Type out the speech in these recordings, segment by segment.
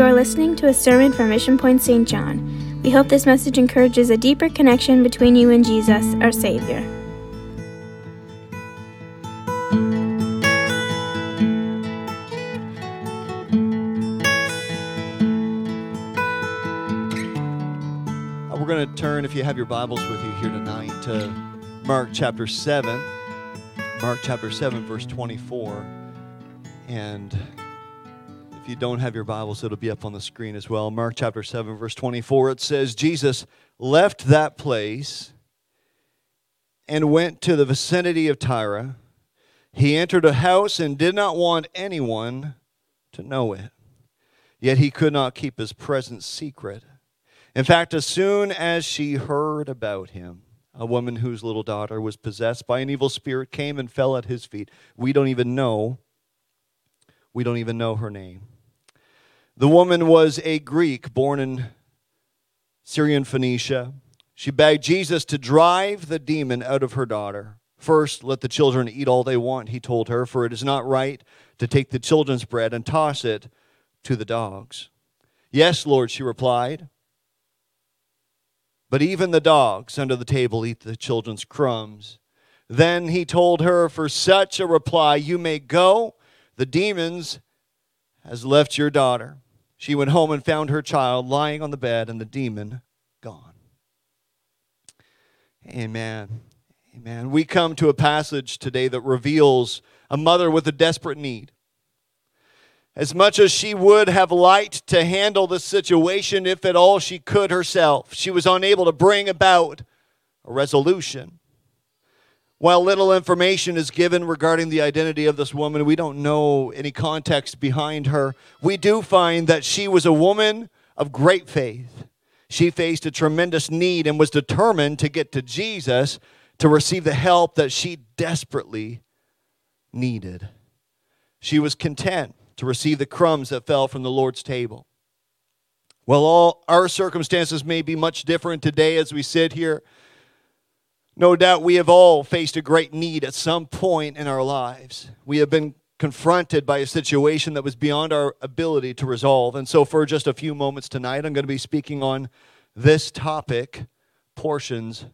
You are listening to a sermon from Mission Point St. John. We hope this message encourages a deeper connection between you and Jesus, our Savior. We're going to turn, if you have your Bibles with you here tonight, to Mark chapter 7. Mark chapter 7, verse 24. And if you don't have your Bibles, it'll be up on the screen as well. Mark chapter 7, verse 24, it says, Jesus left that place and went to the vicinity of Tyre. He entered a house and did not want anyone to know it. Yet he could not keep his presence secret. In fact, as soon as she heard about him, a woman whose little daughter was possessed by an evil spirit came and fell at his feet. We don't even know her name. The woman was a Greek born in Syrian Phoenicia. She begged Jesus to drive the demon out of her daughter. First, let the children eat all they want, he told her, for it is not right to take the children's bread and toss it to the dogs. Yes, Lord, she replied. But even the dogs under the table eat the children's crumbs. Then he told her, for such a reply, you may go. The demons has left your daughter. She went home and found her child lying on the bed and the demon gone. Amen. Amen. We come to a passage today that reveals a mother with a desperate need. As much as she would have liked to handle the situation, if at all she could herself, she was unable to bring about a resolution. While little information is given regarding the identity of this woman, we don't know any context behind her. We do find that she was a woman of great faith. She faced a tremendous need and was determined to get to Jesus to receive the help that she desperately needed. She was content to receive the crumbs that fell from the Lord's table. While all our circumstances may be much different today as we sit here, no doubt we have all faced a great need at some point in our lives. We have been confronted by a situation that was beyond our ability to resolve. And so for just a few moments tonight, I'm going to be speaking on this topic, portions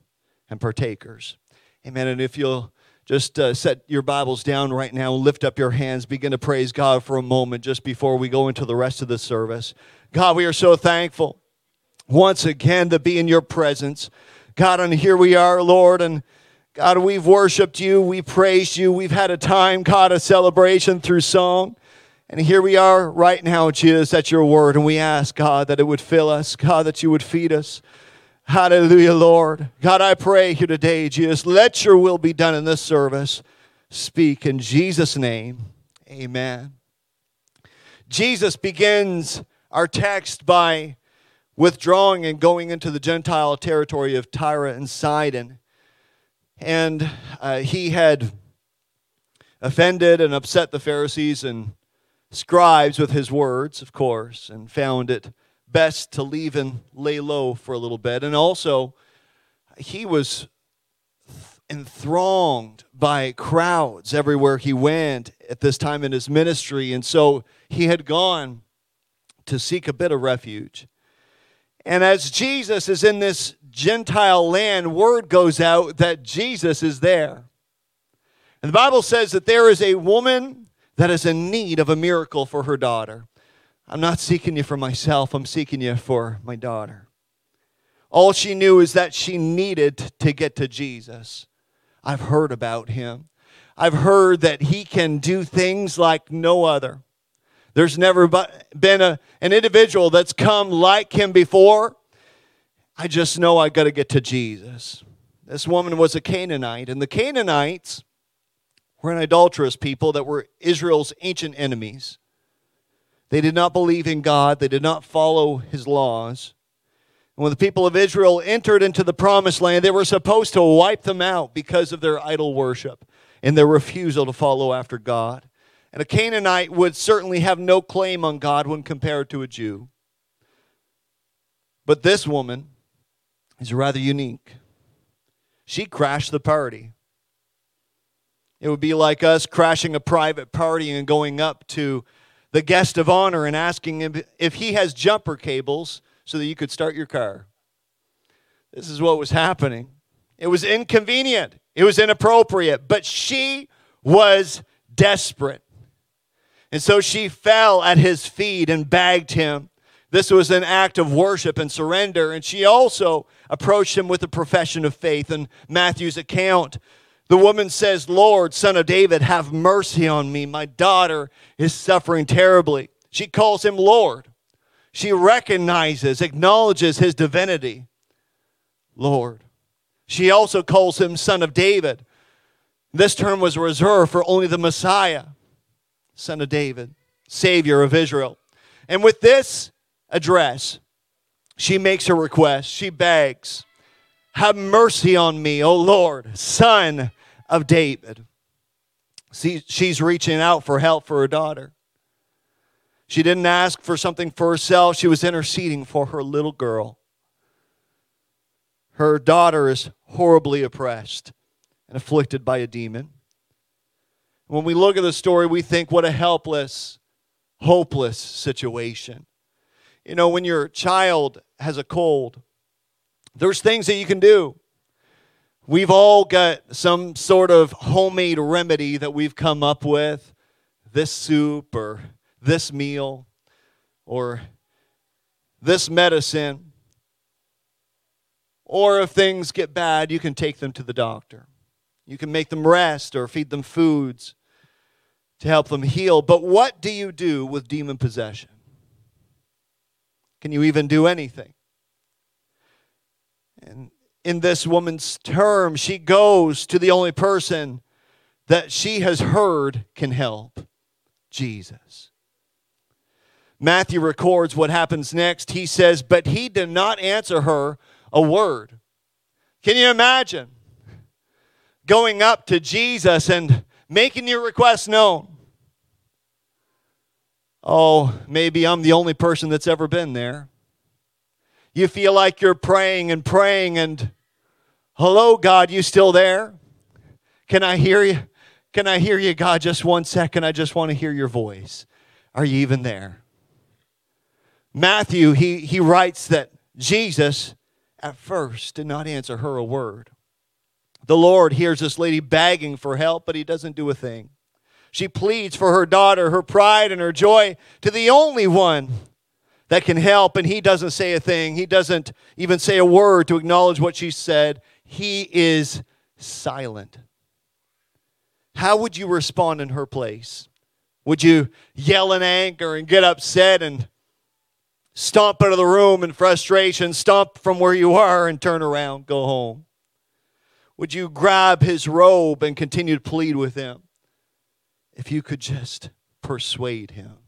and partakers. Amen. And if you'll just set your Bibles down right now, lift up your hands, begin to praise God for a moment just before we go into the rest of the service. God, we are so thankful once again to be in your presence. God, and here we are, Lord, and God, we've worshiped you, we praised you, we've had a time, God, a celebration through song, and here we are right now, Jesus, at your word, and we ask, God, that it would fill us, God, that you would feed us. Hallelujah, Lord. God, I pray here today, Jesus, let your will be done in this service. Speak in Jesus' name, amen. Jesus begins our text by withdrawing and going into the Gentile territory of Tyre and Sidon. And he had offended and upset the Pharisees and scribes with his words, of course, and found it best to leave and lay low for a little bit. And also, he was enthralled by crowds everywhere he went at this time in his ministry. And so he had gone to seek a bit of refuge. And as Jesus is in this Gentile land, word goes out that Jesus is there. And the Bible says that there is a woman that is in need of a miracle for her daughter. I'm not seeking you for myself. I'm seeking you for my daughter. All she knew is that she needed to get to Jesus. I've heard about him. I've heard that he can do things like no other. There's never been an individual that's come like him before. I just know I got to get to Jesus. This woman was a Canaanite, and the Canaanites were an idolatrous people that were Israel's ancient enemies. They did not believe in God. They did not follow his laws. And when the people of Israel entered into the promised land, they were supposed to wipe them out because of their idol worship and their refusal to follow after God. And a Canaanite would certainly have no claim on God when compared to a Jew. But this woman is rather unique. She crashed the party. It would be like us crashing a private party and going up to the guest of honor and asking him if he has jumper cables so that you could start your car. This is what was happening. It was inconvenient. It was inappropriate. But she was desperate. And so she fell at his feet and begged him. This was an act of worship and surrender. And she also approached him with a profession of faith. In Matthew's account, the woman says, "Lord, Son of David, have mercy on me. My daughter is suffering terribly." She calls him Lord. She recognizes, acknowledges his divinity. Lord. She also calls him Son of David. This term was reserved for only the Messiah, Son of David, Savior of Israel. And with this address, she makes her request. She begs, "Have mercy on me, O Lord, Son of David." See, she's reaching out for help for her daughter. She didn't ask for something for herself. She was interceding for her little girl. Her daughter is horribly oppressed and afflicted by a demon. When we look at the story, we think, what a helpless, hopeless situation. You know, when your child has a cold, there's things that you can do. We've all got some sort of homemade remedy that we've come up with, this soup or this meal or this medicine. Or if things get bad, you can take them to the doctor. You can make them rest or feed them foods to help them heal. But what do you do with demon possession? Can you even do anything? And in this woman's term, she goes to the only person that she has heard can help, Jesus. Matthew records what happens next. He says, "But he did not answer her a word." Can you imagine going up to Jesus and making your request known? Oh, maybe I'm the only person that's ever been there. You feel like you're praying and praying and, "Hello, God, you still there? Can I hear you? Can I hear you, God? Just one second. I just want to hear your voice. Are you even there?" Matthew, he writes that Jesus at first did not answer her a word. The Lord hears this lady begging for help, but he doesn't do a thing. She pleads for her daughter, her pride, and her joy to the only one that can help, and he doesn't say a thing. He doesn't even say a word to acknowledge what she said. He is silent. How would you respond in her place? Would you yell in anger and get upset and stomp out of the room in frustration, stomp from where you are and turn around, go home? Would you grab his robe and continue to plead with him? If you could just persuade him.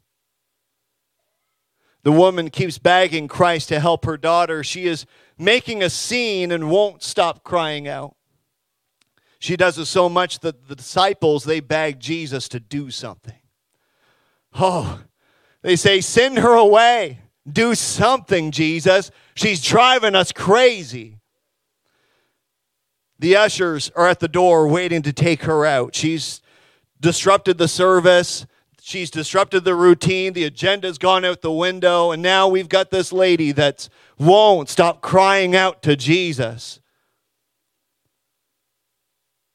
The woman keeps begging Christ to help her daughter. She is making a scene and won't stop crying out. She does it so much that the disciples, they beg Jesus to do something. Oh, they say, "Send her away. Do something, Jesus. She's driving us crazy." The ushers are at the door waiting to take her out. She's disrupted the service. She's disrupted the routine. The agenda's gone out the window. And now we've got this lady that won't stop crying out to Jesus.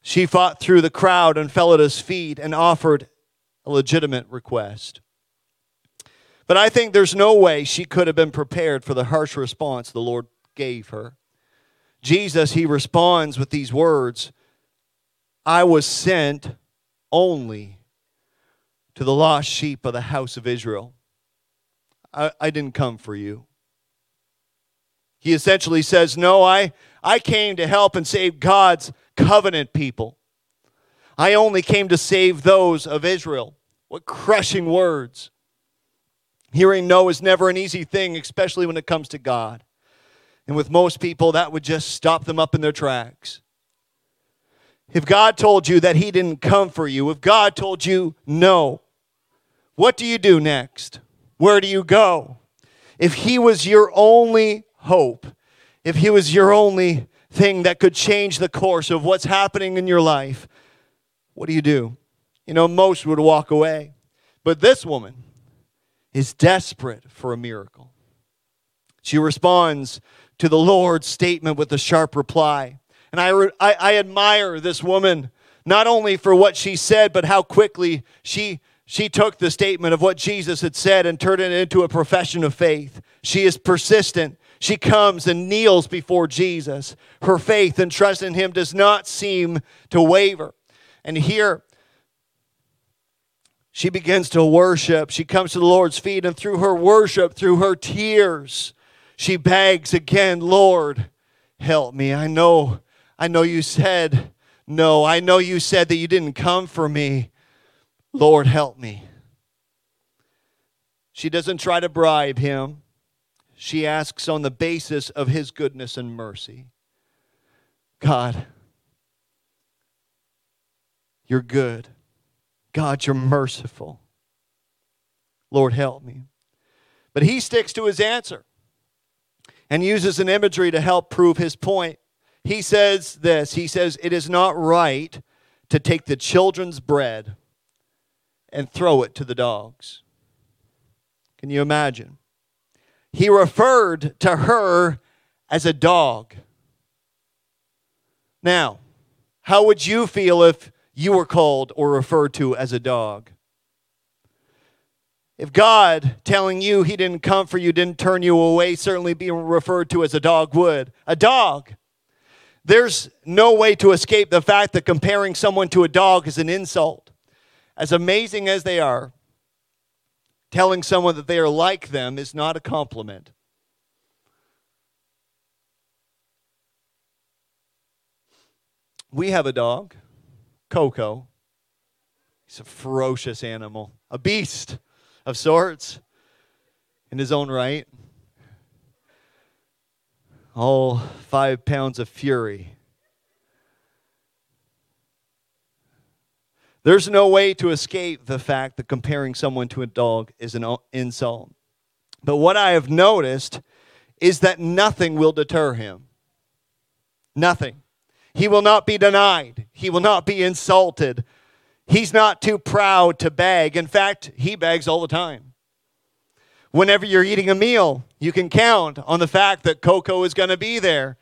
She fought through the crowd and fell at his feet and offered a legitimate request. But I think there's no way she could have been prepared for the harsh response the Lord gave her. Jesus, he responds with these words, "I was sent only to the lost sheep of the house of Israel. I didn't come for you." He essentially says, "No, I came to help and save God's covenant people. I only came to save those of Israel." What crushing words. Hearing no is never an easy thing, especially when it comes to God. And with most people, that would just stop them up in their tracks. If God told you that he didn't come for you, if God told you no, what do you do next? Where do you go? If he was your only hope, if he was your only thing that could change the course of what's happening in your life, what do you do? You know, most would walk away. But this woman, is desperate for a miracle. She responds to the Lord's statement with a sharp reply. And I admire this woman, not only for what she said, but how quickly she took the statement of what Jesus had said and turned it into a profession of faith. She is persistent. She comes and kneels before Jesus. Her faith and trust in him does not seem to waver. And here, she begins to worship. She comes to the Lord's feet, and through her worship, through her tears, she begs again, Lord, help me. I know you said no. I know you said that you didn't come for me. Lord, help me. She doesn't try to bribe him. She asks on the basis of his goodness and mercy. God, you're good. God, you're merciful. Lord, help me. But he sticks to his answer and uses an imagery to help prove his point. He says this. He says, it is not right to take the children's bread and throw it to the dogs. Can you imagine? He referred to her as a dog. Now, how would you feel if you were called or referred to as a dog? If God telling you he didn't come for you, didn't turn you away, certainly being referred to as a dog would. A dog. There's no way to escape the fact that comparing someone to a dog is an insult. As amazing as they are, telling someone that they are like them is not a compliment. We have a dog. Coco. He's a ferocious animal, a beast of sorts in his own right. All 5 pounds of fury. There's no way to escape the fact that comparing someone to a dog is an insult. But what I have noticed is that nothing will deter him. Nothing. He will not be denied. He will not be insulted. He's not too proud to beg. In fact, he begs all the time. Whenever you're eating a meal, you can count on the fact that Coco is going to be there,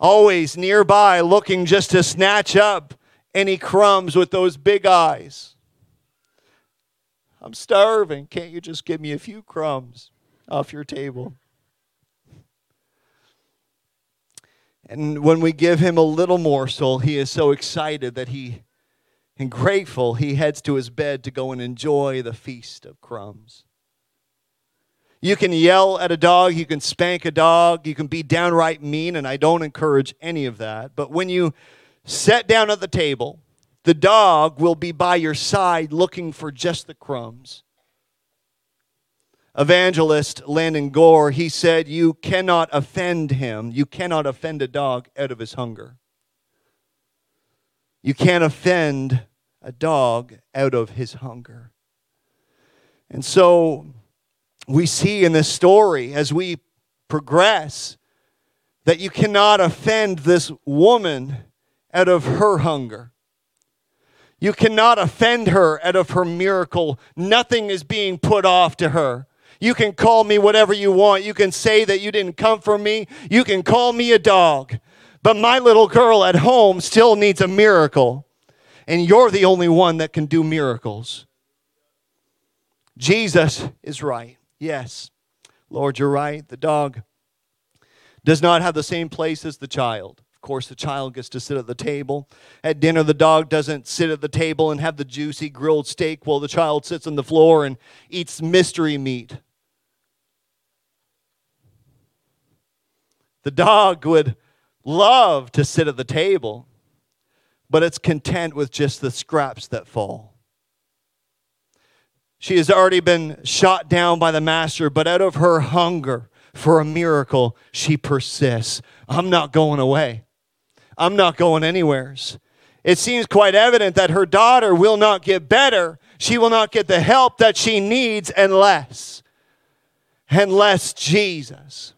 always nearby, looking just to snatch up any crumbs with those big eyes. I'm starving. Can't you just give me a few crumbs off your table? And when we give him a little morsel, he is so excited that and grateful, he heads to his bed to go and enjoy the feast of crumbs. You can yell at a dog, you can spank a dog, you can be downright mean, and I don't encourage any of that. But when you sit down at the table, the dog will be by your side looking for just the crumbs. Evangelist Landon Gore, he said, you cannot offend him. You cannot offend a dog out of his hunger. You can't offend a dog out of his hunger. And so we see in this story as we progress that you cannot offend this woman out of her hunger. You cannot offend her out of her miracle. Nothing is being put off to her. You can call me whatever you want. You can say that you didn't come for me. You can call me a dog. But my little girl at home still needs a miracle. And you're the only one that can do miracles. Jesus is right. Yes, Lord, you're right. The dog does not have the same place as the child. Of course, the child gets to sit at the table. At dinner, the dog doesn't sit at the table and have the juicy grilled steak while the child sits on the floor and eats mystery meat. The dog would love to sit at the table, but it's content with just the scraps that fall. She has already been shot down by the master, but out of her hunger for a miracle, she persists. I'm not going away. I'm not going anywheres. It seems quite evident that her daughter will not get better. She will not get the help that she needs unless Jesus.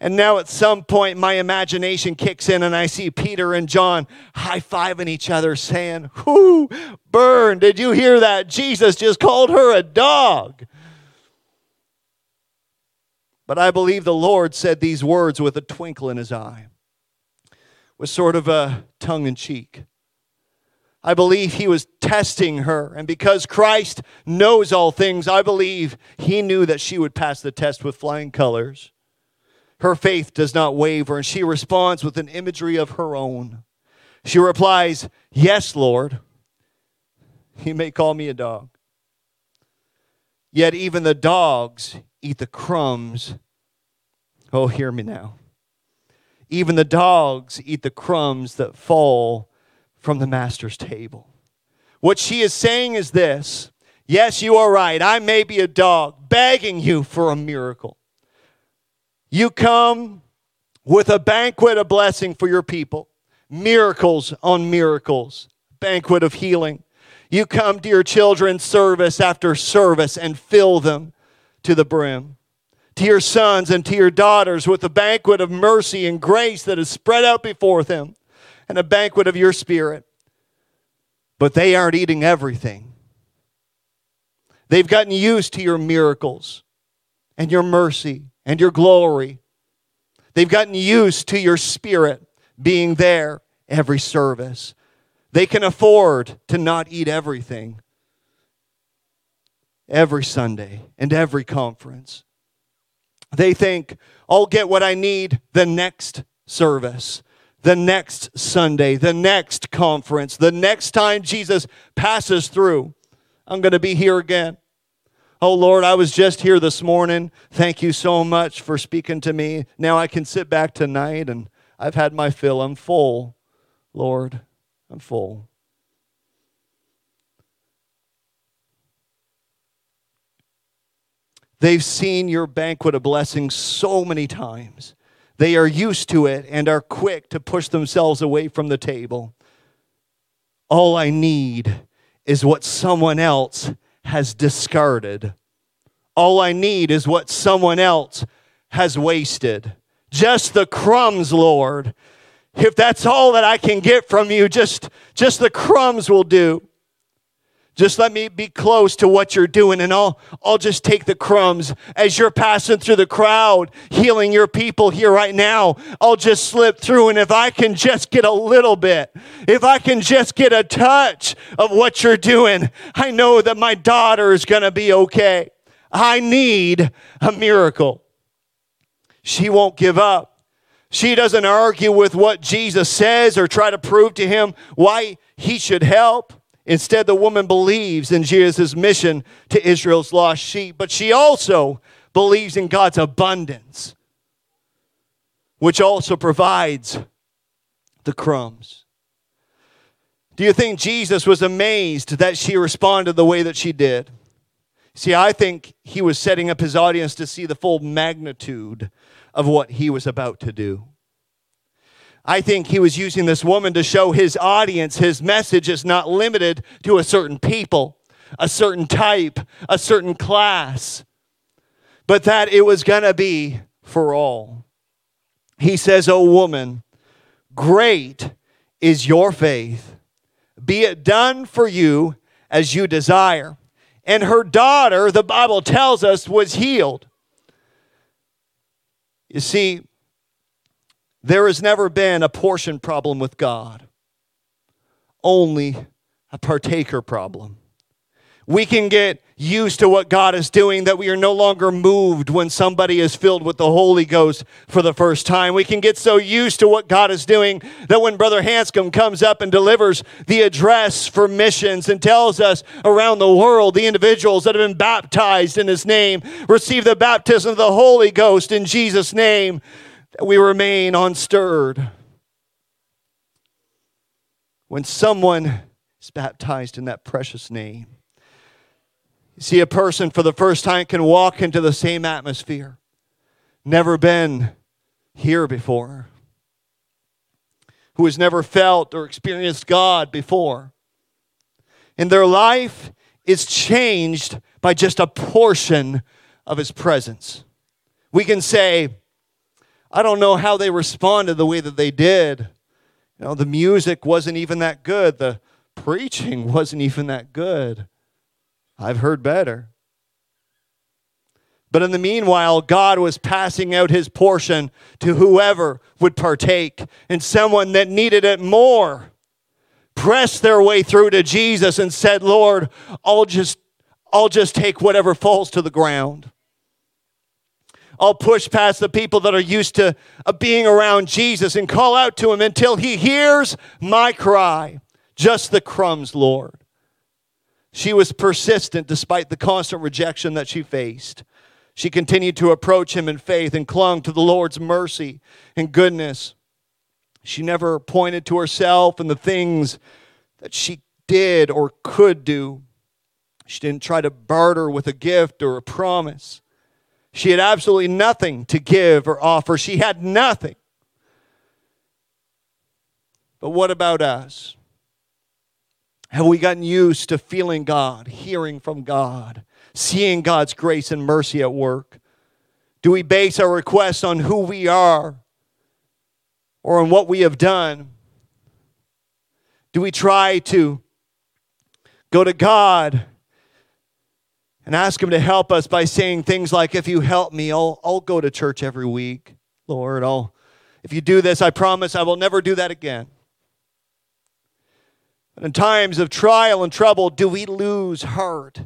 And now at some point, my imagination kicks in and I see Peter and John high-fiving each other saying, "Whoo, burn, did you hear that? Jesus just called her a dog." But I believe the Lord said these words with a twinkle in his eye, with sort of a tongue in cheek. I believe he was testing her. And because Christ knows all things, I believe he knew that she would pass the test with flying colors. Her faith does not waver, and she responds with an imagery of her own. She replies, "Yes, Lord, you may call me a dog. Yet even the dogs eat the crumbs." Oh, hear me now. "Even the dogs eat the crumbs that fall from the master's table." What she is saying is this: yes, you are right. I may be a dog begging you for a miracle. You come with a banquet of blessing for your people. Miracles on miracles. Banquet of healing. You come to your children service after service and fill them to the brim. To your sons and to your daughters with a banquet of mercy and grace that is spread out before them, and a banquet of your spirit. But they aren't eating everything. They've gotten used to your miracles and your mercy and your glory. They've gotten used to your spirit being there every service. They can afford to not eat everything every Sunday and every conference. They think, I'll get what I need the next service, the next Sunday, the next conference, the next time Jesus passes through. I'm going to be here again. Oh, Lord, I was just here this morning. Thank you so much for speaking to me. Now I can sit back tonight and I've had my fill. I'm full, Lord. I'm full. They've seen your banquet of blessings so many times. They are used to it and are quick to push themselves away from the table. All I need is what someone else has discarded. All I need is what someone else has wasted. Just the crumbs, Lord. If that's all that I can get from you, just the crumbs will do. Just let me be close to what you're doing, and I'll just take the crumbs. As you're passing through the crowd, healing your people here right now, I'll just slip through, and if I can just get a little bit, if I can just get a touch of what you're doing, I know that my daughter is going to be okay. I need a miracle. She won't give up. She doesn't argue with what Jesus says or try to prove to him why he should help. Instead, the woman believes in Jesus' mission to Israel's lost sheep, but she also believes in God's abundance, which also provides the crumbs. Do you think Jesus was amazed that she responded the way that she did? See, I think he was setting up his audience to see the full magnitude of what he was about to do. I think he was using this woman to show his audience his message is not limited to a certain people, a certain type, a certain class, but that it was going to be for all. He says, "O woman, great is your faith. Be it done for you as you desire." And her daughter, the Bible tells us, was healed. You see, there has never been a portion problem with God, only a partaker problem. We can get used to what God is doing, that we are no longer moved when somebody is filled with the Holy Ghost for the first time. We can get so used to what God is doing that when Brother Hanscom comes up and delivers the address for missions and tells us around the world the individuals that have been baptized in his name receive the baptism of the Holy Ghost in Jesus' name, that we remain unstirred. When someone is baptized in that precious name, you see, a person for the first time can walk into the same atmosphere, never been here before, who has never felt or experienced God before. And their life is changed by just a portion of his presence. We can say, I don't know how they responded the way that they did. You know, the music wasn't even that good. The preaching wasn't even that good. I've heard better. But in the meanwhile, God was passing out his portion to whoever would partake. And someone that needed it more pressed their way through to Jesus and said, Lord, I'll just take whatever falls to the ground. I'll push past the people that are used to being around Jesus and call out to him until he hears my cry. Just the crumbs, Lord. She was persistent despite the constant rejection that she faced. She continued to approach him in faith and clung to the Lord's mercy and goodness. She never pointed to herself and the things that she did or could do. She didn't try to barter with a gift or a promise. She had absolutely nothing to give or offer. She had nothing. But what about us? Have we gotten used to feeling God, hearing from God, seeing God's grace and mercy at work? Do we base our requests on who we are or on what we have done? Do we try to go to God and ask him to help us by saying things like, if you help me, I'll go to church every week, Lord. If you do this, I promise I will never do that again. But in times of trial and trouble, do we lose heart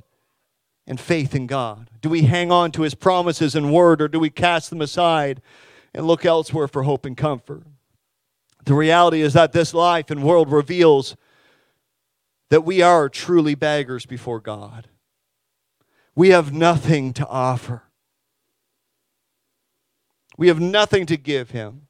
and faith in God? Do we hang on to his promises and word, or do we cast them aside and look elsewhere for hope and comfort? The reality is that this life and world reveals that we are truly beggars before God. We have nothing to offer. We have nothing to give him.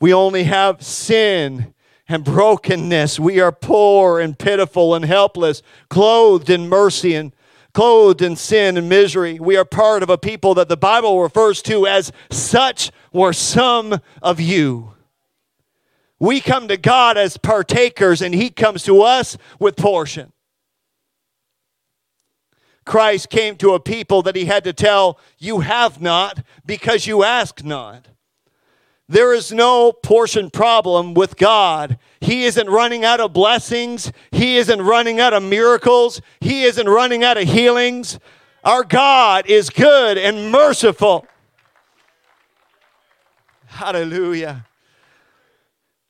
We only have sin and brokenness. We are poor and pitiful and helpless, clothed in mercy and clothed in sin and misery. We are part of a people that the Bible refers to as such were some of you. We come to God as partakers, and he comes to us with portion. Christ came to a people that he had to tell, you have not because you ask not. There is no portion problem with God. He isn't running out of blessings. He isn't running out of miracles. He isn't running out of healings. Our God is good and merciful. Hallelujah.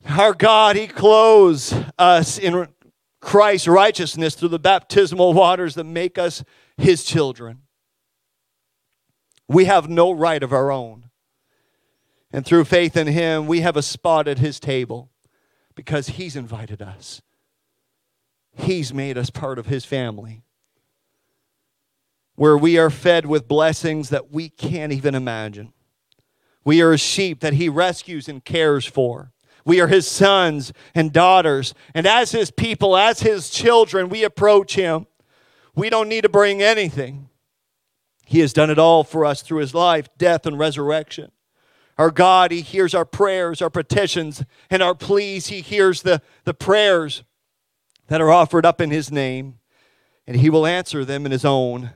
Our God, he clothes us in Christ's righteousness through the baptismal waters that make us his children. We have no right of our own. And through faith in him, we have a spot at his table because he's invited us. He's made us part of his family, where we are fed with blessings that we can't even imagine. We are a sheep that he rescues and cares for. We are his sons and daughters. And as his people, as his children, we approach him. We don't need to bring anything. He has done it all for us through his life, death, and resurrection. Our God, he hears our prayers, our petitions, and our pleas. He hears the prayers that are offered up in his name, and he will answer them in his own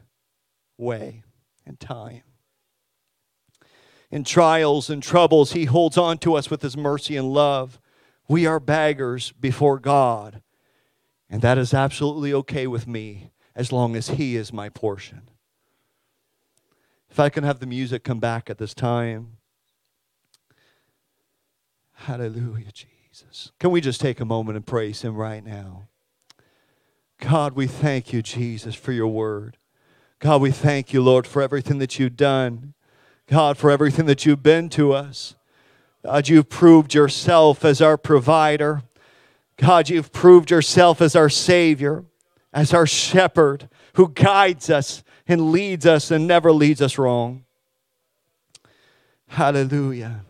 way and time. In trials and troubles, he holds on to us with his mercy and love. We are beggars before God, and that is absolutely okay with me as long as he is my portion. If I can have the music come back at this time. Hallelujah, Jesus. Can we just take a moment and praise him right now? God, we thank you, Jesus, for your word. God, we thank you, Lord, for everything that you've done. God, for everything that you've been to us. God, you've proved yourself as our provider. God, you've proved yourself as our Savior, as our shepherd who guides us and leads us and never leads us wrong. Hallelujah.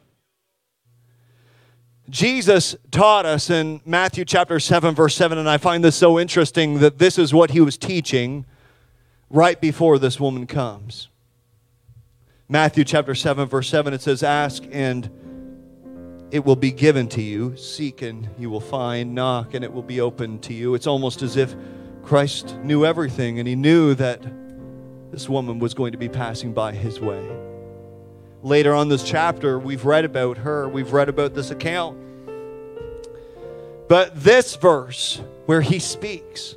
Jesus taught us in Matthew chapter 7, verse 7, and I find this so interesting that this is what he was teaching right before this woman comes. Matthew chapter 7, verse 7, it says, ask and it will be given to you. Seek and you will find. Knock and it will be opened to you. It's almost as if Christ knew everything, and he knew that this woman was going to be passing by his way. Later on this chapter, we've read about her. We've read about this account. But this verse where he speaks,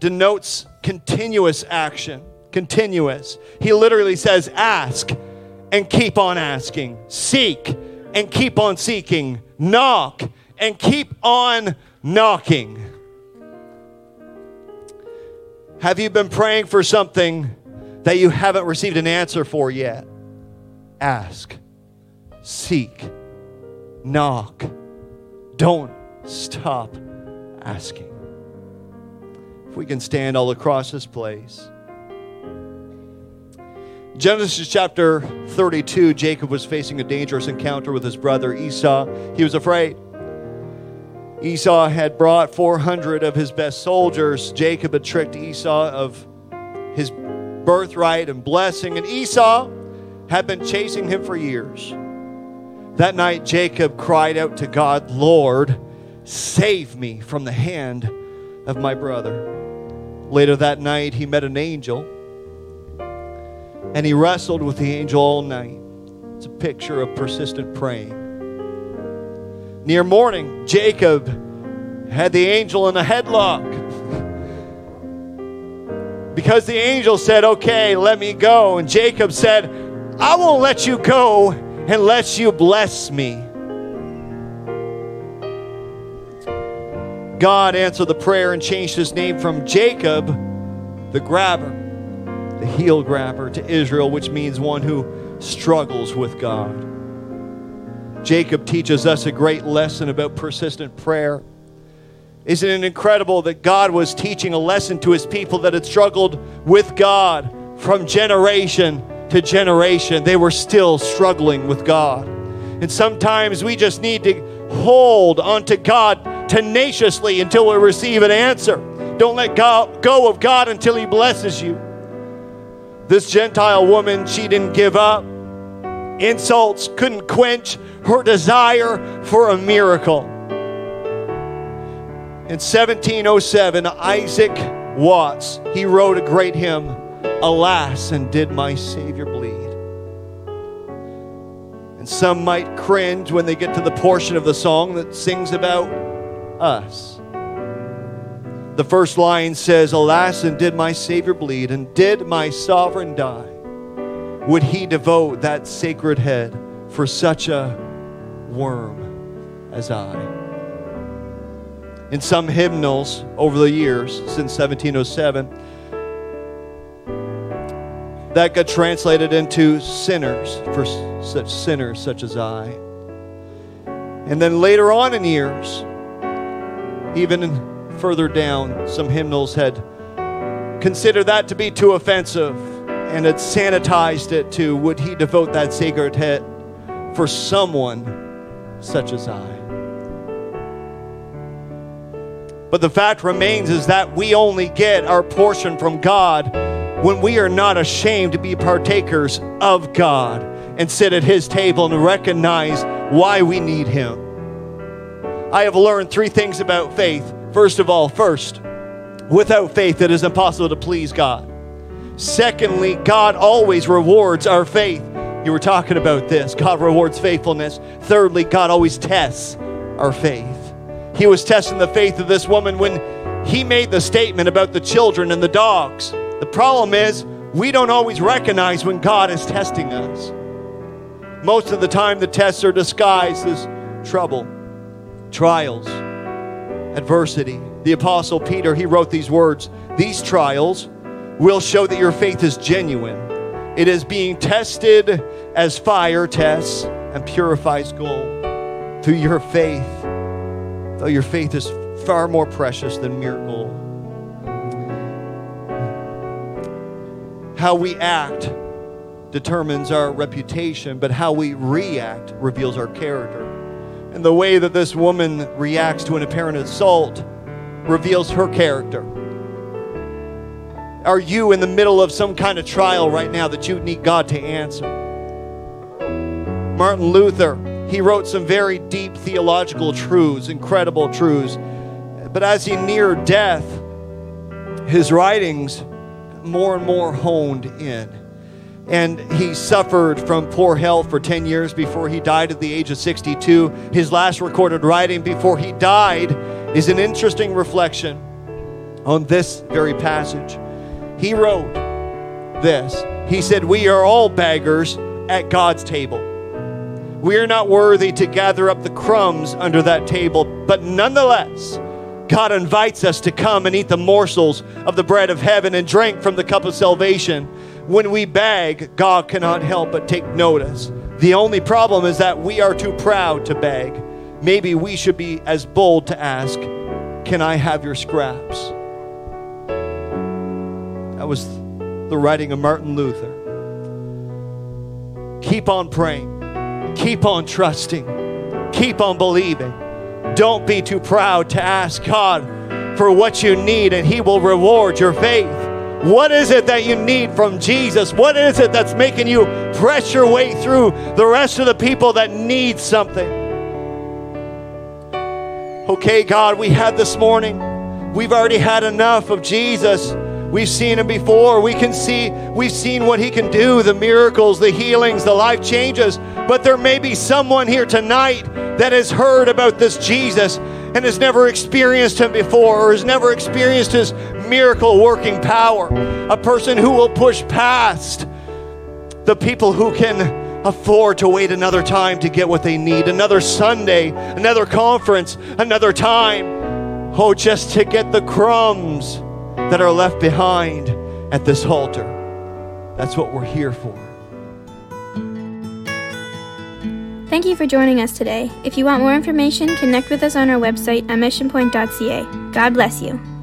denotes continuous action, continuous. He literally says, ask and keep on asking. Seek and keep on seeking. Knock and keep on knocking. Have you been praying for something that you haven't received an answer for yet? Ask, seek, knock. Don't stop asking. If we can stand all across this place. Genesis chapter 32, Jacob was facing a dangerous encounter with his brother Esau. He was afraid. Esau had brought 400 of his best soldiers. Jacob had tricked Esau of his birthright and blessing, and Esau had been chasing him for years. That night, Jacob cried out to God, "Lord, save me from the hand of my brother." Later that night, he met an angel, and he wrestled with the angel all night. It's a picture of persistent praying. Near morning, Jacob had the angel in a headlock because the angel said, "Okay, let me go." And Jacob said, "I won't let you go unless you bless me." God answered the prayer and changed his name from Jacob, the grabber, the heel grabber, to Israel, which means one who struggles with God. Jacob teaches us a great lesson about persistent prayer. Isn't it incredible that God was teaching a lesson to his people that had struggled with God from generation to generation? They were still struggling with God. And sometimes we just need to hold onto God tenaciously until we receive an answer. Don't let go of God until he blesses you. This Gentile woman, she didn't give up. Insults couldn't quench her desire for a miracle. In 1707, Isaac Watts, he wrote a great hymn, "Alas, and did my Savior bleed?" And some might cringe when they get to the portion of the song that sings about us. The first line says, "Alas, and did my Savior bleed? And did my sovereign die? Would he devote that sacred head for such a worm as I?" In some hymnals over the years, since 1707, that got translated into "sinners for such sinners such as I." And then later on in years, even further down, some hymnals had considered that to be too offensive, and had sanitized it to "would he devote that sacred head for someone such as I." But the fact remains is that we only get our portion from God when we are not ashamed to be partakers of God and sit at his table and recognize why we need him. I have learned three things about faith. First, without faith it is impossible to please God. Secondly, God always rewards our faith. You were talking about this. God rewards faithfulness. Thirdly, God always tests our faith. He was testing the faith of this woman when he made the statement about the children and the dogs. The problem is we don't always recognize when God is testing us. Most of the time, the tests are disguised as trouble, trials, adversity. The Apostle Peter, he wrote these words, "These trials will show that your faith is genuine. It is being tested as fire tests and purifies gold. Though your faith is far more precious than mere gold." How we act determines our reputation, but how we react reveals our character. And the way that this woman reacts to an apparent assault reveals her character. Are you in the middle of some kind of trial right now that you need God to answer? Martin Luther, he wrote some very deep theological truths, incredible truths. But as he neared death, his writings more and more honed in. And he suffered from poor health for 10 years before he died at the age of 62. His last recorded writing before he died is an interesting reflection on this very passage. He wrote this. He said, we are all beggars at God's table. We are not worthy to gather up the crumbs under that table, but nonetheless, God invites us to come and eat the morsels of the bread of heaven and drink from the cup of salvation. When we beg, God cannot help but take notice. The only problem is that we are too proud to beg. Maybe we should be as bold to ask, can I have your scraps? That was the writing of Martin Luther. Keep on praying. Keep on trusting. Keep on believing. Don't be too proud to ask God for what you need, and He will reward your faith. What is it that you need from Jesus? What is it that's making you press your way through the rest of the people that need something? Okay, God, we had this morning. We've already had enough of Jesus. We've seen Him before. We've seen what He can do, the miracles, the healings, the life changes. But there may be someone here tonight that has heard about this Jesus and has never experienced Him before, or has never experienced His miracle working power. A person who will push past the people who can afford to wait another time to get what they need, another Sunday, another conference, another time, oh, just to get the crumbs that are left behind at this altar. That's what we're here for. Thank you for joining us today. If you want more information, connect with us on our website at missionpoint.ca. God bless you.